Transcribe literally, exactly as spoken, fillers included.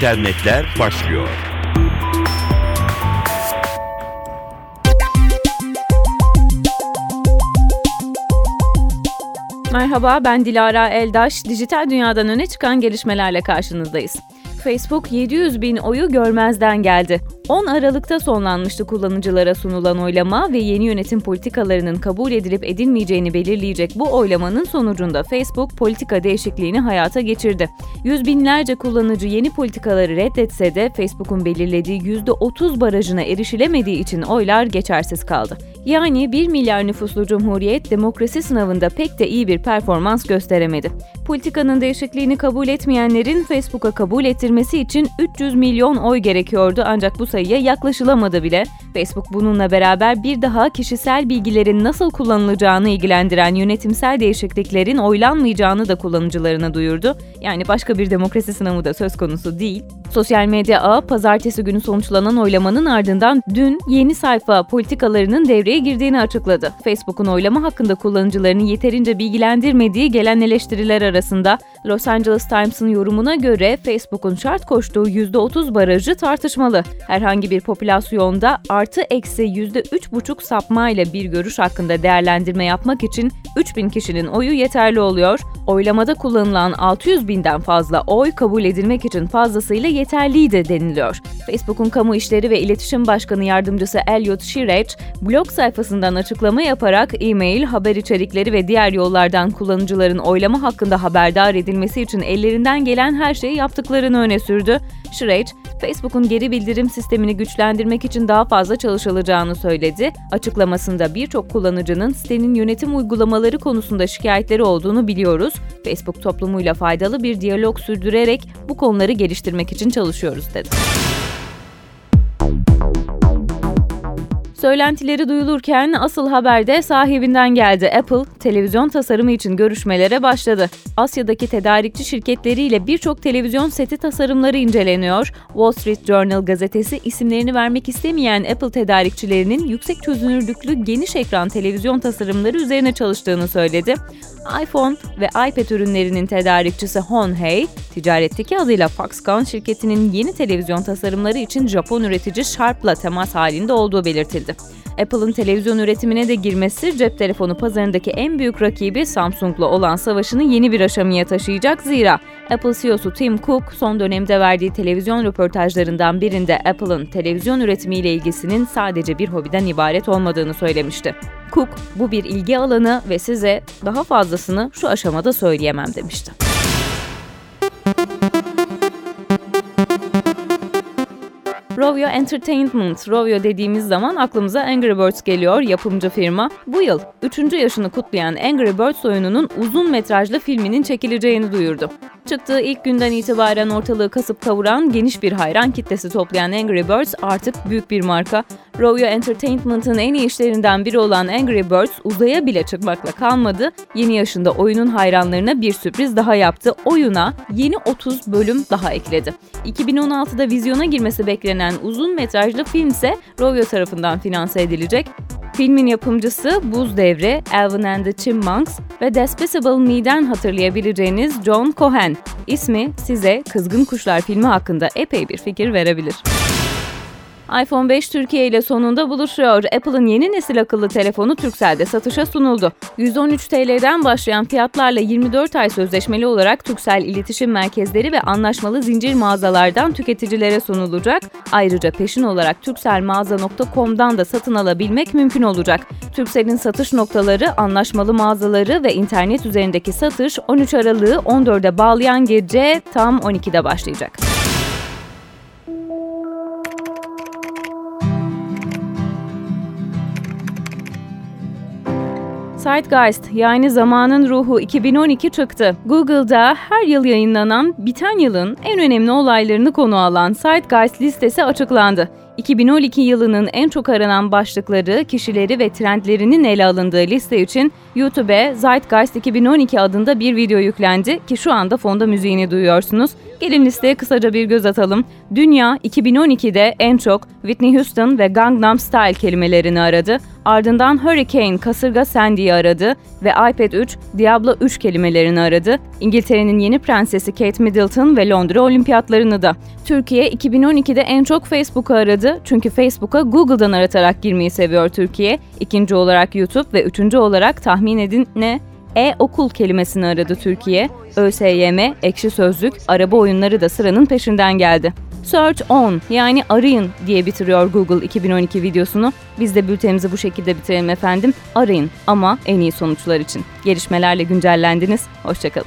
İnternetler başlıyor. Merhaba, ben Dilara Eldaş. Dijital dünyadan öne çıkan gelişmelerle karşınızdayız. Facebook yedi yüz bin oyu görmezden geldi. on Aralık'ta sonlanmıştı kullanıcılara sunulan oylama ve yeni yönetim politikalarının kabul edilip edilmeyeceğini belirleyecek bu oylamanın sonucunda Facebook politika değişikliğini hayata geçirdi. Yüz binlerce kullanıcı yeni politikaları reddetse de Facebook'un belirlediği yüzde otuz barajına erişilemediği için oylar geçersiz kaldı. Yani bir milyar nüfuslu Cumhuriyet demokrasi sınavında pek de iyi bir performans gösteremedi. Politikanın değişikliğini kabul etmeyenlerin Facebook'a kabul ettirmesi için üç yüz milyon oy gerekiyordu, ancak bu sayı yaklaşılamadı bile. Facebook bununla beraber bir daha kişisel bilgilerin nasıl kullanılacağını ilgilendiren yönetimsel değişikliklerin oylanmayacağını da kullanıcılarına duyurdu. Yani başka bir demokrasi sınavı da söz konusu değil. Sosyal medya ağı pazartesi günü sonuçlanan oylamanın ardından dün yeni sayfa politikalarının devreye girdiğini açıkladı. Facebook'un oylama hakkında kullanıcılarını yeterince bilgilendirmediği gelen eleştiriler arasında Los Angeles Times'ın yorumuna göre Facebook'un şart koştuğu yüzde otuz barajı tartışmalı. Herhangi bir popülasyonda artı eksi yüzde üç buçuk sapmayla bir görüş hakkında değerlendirme yapmak için üç bin kişinin oyu yeterli oluyor. Oylamada kullanılan altı yüz binden fazla oy kabul edilmek için fazlasıyla yeterliydi deniliyor. Facebook'un Kamu İşleri ve İletişim Başkanı Yardımcısı Elliot Shiret, blog sayfasından açıklama yaparak e-mail, haber içerikleri ve diğer yollardan kullanıcıların oylama hakkında haberdar edilmesi için ellerinden gelen her şeyi yaptıklarını öne sürdü. Shiret, Facebook'un geri bildirim sistemini güçlendirmek için daha fazla çalışılacağını söyledi. Açıklamasında birçok kullanıcının sitenin yönetim uygulamaları konusunda şikayetleri olduğunu biliyoruz. Facebook toplumuyla faydalı bir diyalog sürdürerek bu konuları geliştirmek için çalışıyoruz dedi. Söylentileri duyulurken asıl haber de sahibinden geldi. Apple, televizyon tasarımı için görüşmelere başladı. Asya'daki tedarikçi şirketleriyle birçok televizyon seti tasarımları inceleniyor. Wall Street Journal gazetesi, isimlerini vermek istemeyen Apple tedarikçilerinin yüksek çözünürlüklü geniş ekran televizyon tasarımları üzerine çalıştığını söyledi. iPhone ve iPad ürünlerinin tedarikçisi Hon Hai, ticaretteki adıyla Foxconn şirketinin yeni televizyon tasarımları için Japon üretici Sharp'la temas halinde olduğu belirtildi. Apple'ın televizyon üretimine de girmesi cep telefonu pazarındaki en büyük rakibi Samsung'la olan savaşını yeni bir aşamaya taşıyacak, zira Apple C E O'su Tim Cook son dönemde verdiği televizyon röportajlarından birinde Apple'ın televizyon üretimiyle ilgisinin sadece bir hobiden ibaret olmadığını söylemişti. Cook, "Bu bir ilgi alanı ve size daha fazlasını şu aşamada söyleyemem" demişti. Rovio Entertainment, Rovio dediğimiz zaman aklımıza Angry Birds geliyor, yapımcı firma. Bu yıl üçüncü yaşını kutlayan Angry Birds oyununun uzun metrajlı filminin çekileceğini duyurdu. Çıktığı ilk günden itibaren ortalığı kasıp kavuran, geniş bir hayran kitlesi toplayan Angry Birds artık büyük bir marka. Rovio Entertainment'ın en iyi işlerinden biri olan Angry Birds uzaya bile çıkmakla kalmadı. Yeni yaşında oyunun hayranlarına bir sürpriz daha yaptı. Oyuna yeni otuz bölüm daha ekledi. iki bin on altıda vizyona girmesi beklenen uzun metrajlı film ise Rovio tarafından finanse edilecek. Filmin yapımcısı Buz Devri, Alvin and the Chipmunks ve Despicable Me'den hatırlayabileceğiniz Jon Cohen. İsmi size Kızgın Kuşlar filmi hakkında epey bir fikir verebilir. iPhone beş Türkiye ile sonunda buluşuyor. Apple'ın yeni nesil akıllı telefonu Turkcell'de satışa sunuldu. yüz on üç TL'den başlayan fiyatlarla yirmi dört ay sözleşmeli olarak Turkcell iletişim merkezleri ve anlaşmalı zincir mağazalardan tüketicilere sunulacak. Ayrıca peşin olarak turkcellmağaza nokta com'dan da satın alabilmek mümkün olacak. Turkcell'in satış noktaları, anlaşmalı mağazaları ve internet üzerindeki satış on üç Aralık'ı on dörde bağlayan gece tam on ikide başlayacak. Sitegeist, yani zamanın ruhu iki bin on iki çıktı. Google'da her yıl yayınlanan, biten yılın en önemli olaylarını konu alan Sitegeist listesi açıklandı. iki bin on iki yılının en çok aranan başlıkları, kişileri ve trendlerinin ele alındığı liste için YouTube'e Zeitgeist iki bin on iki adında bir video yüklendi ki şu anda fonda müziğini duyuyorsunuz. Gelin listeye kısaca bir göz atalım. Dünya iki bin on ikide en çok Whitney Houston ve Gangnam Style kelimelerini aradı. Ardından Hurricane Kasırga Sandy'yi aradı ve iPad üç, Diablo üç kelimelerini aradı. İngiltere'nin yeni prensesi Kate Middleton ve Londra Olimpiyatlarını da. Türkiye iki bin on ikide en çok Facebook'u aradı. Çünkü Facebook'a Google'dan aratarak girmeyi seviyor Türkiye. İkinci olarak YouTube ve üçüncü olarak tahmin edin ne? E-okul kelimesini aradı Türkiye. ÖSYM, ekşi sözlük, araba oyunları da sıranın peşinden geldi. Search on, yani arayın diye bitiriyor Google iki bin on iki videosunu. Biz de bültenimizi bu şekilde bitirelim efendim. Arayın ama en iyi sonuçlar için. Gelişmelerle güncellendiniz. Hoşçakalın.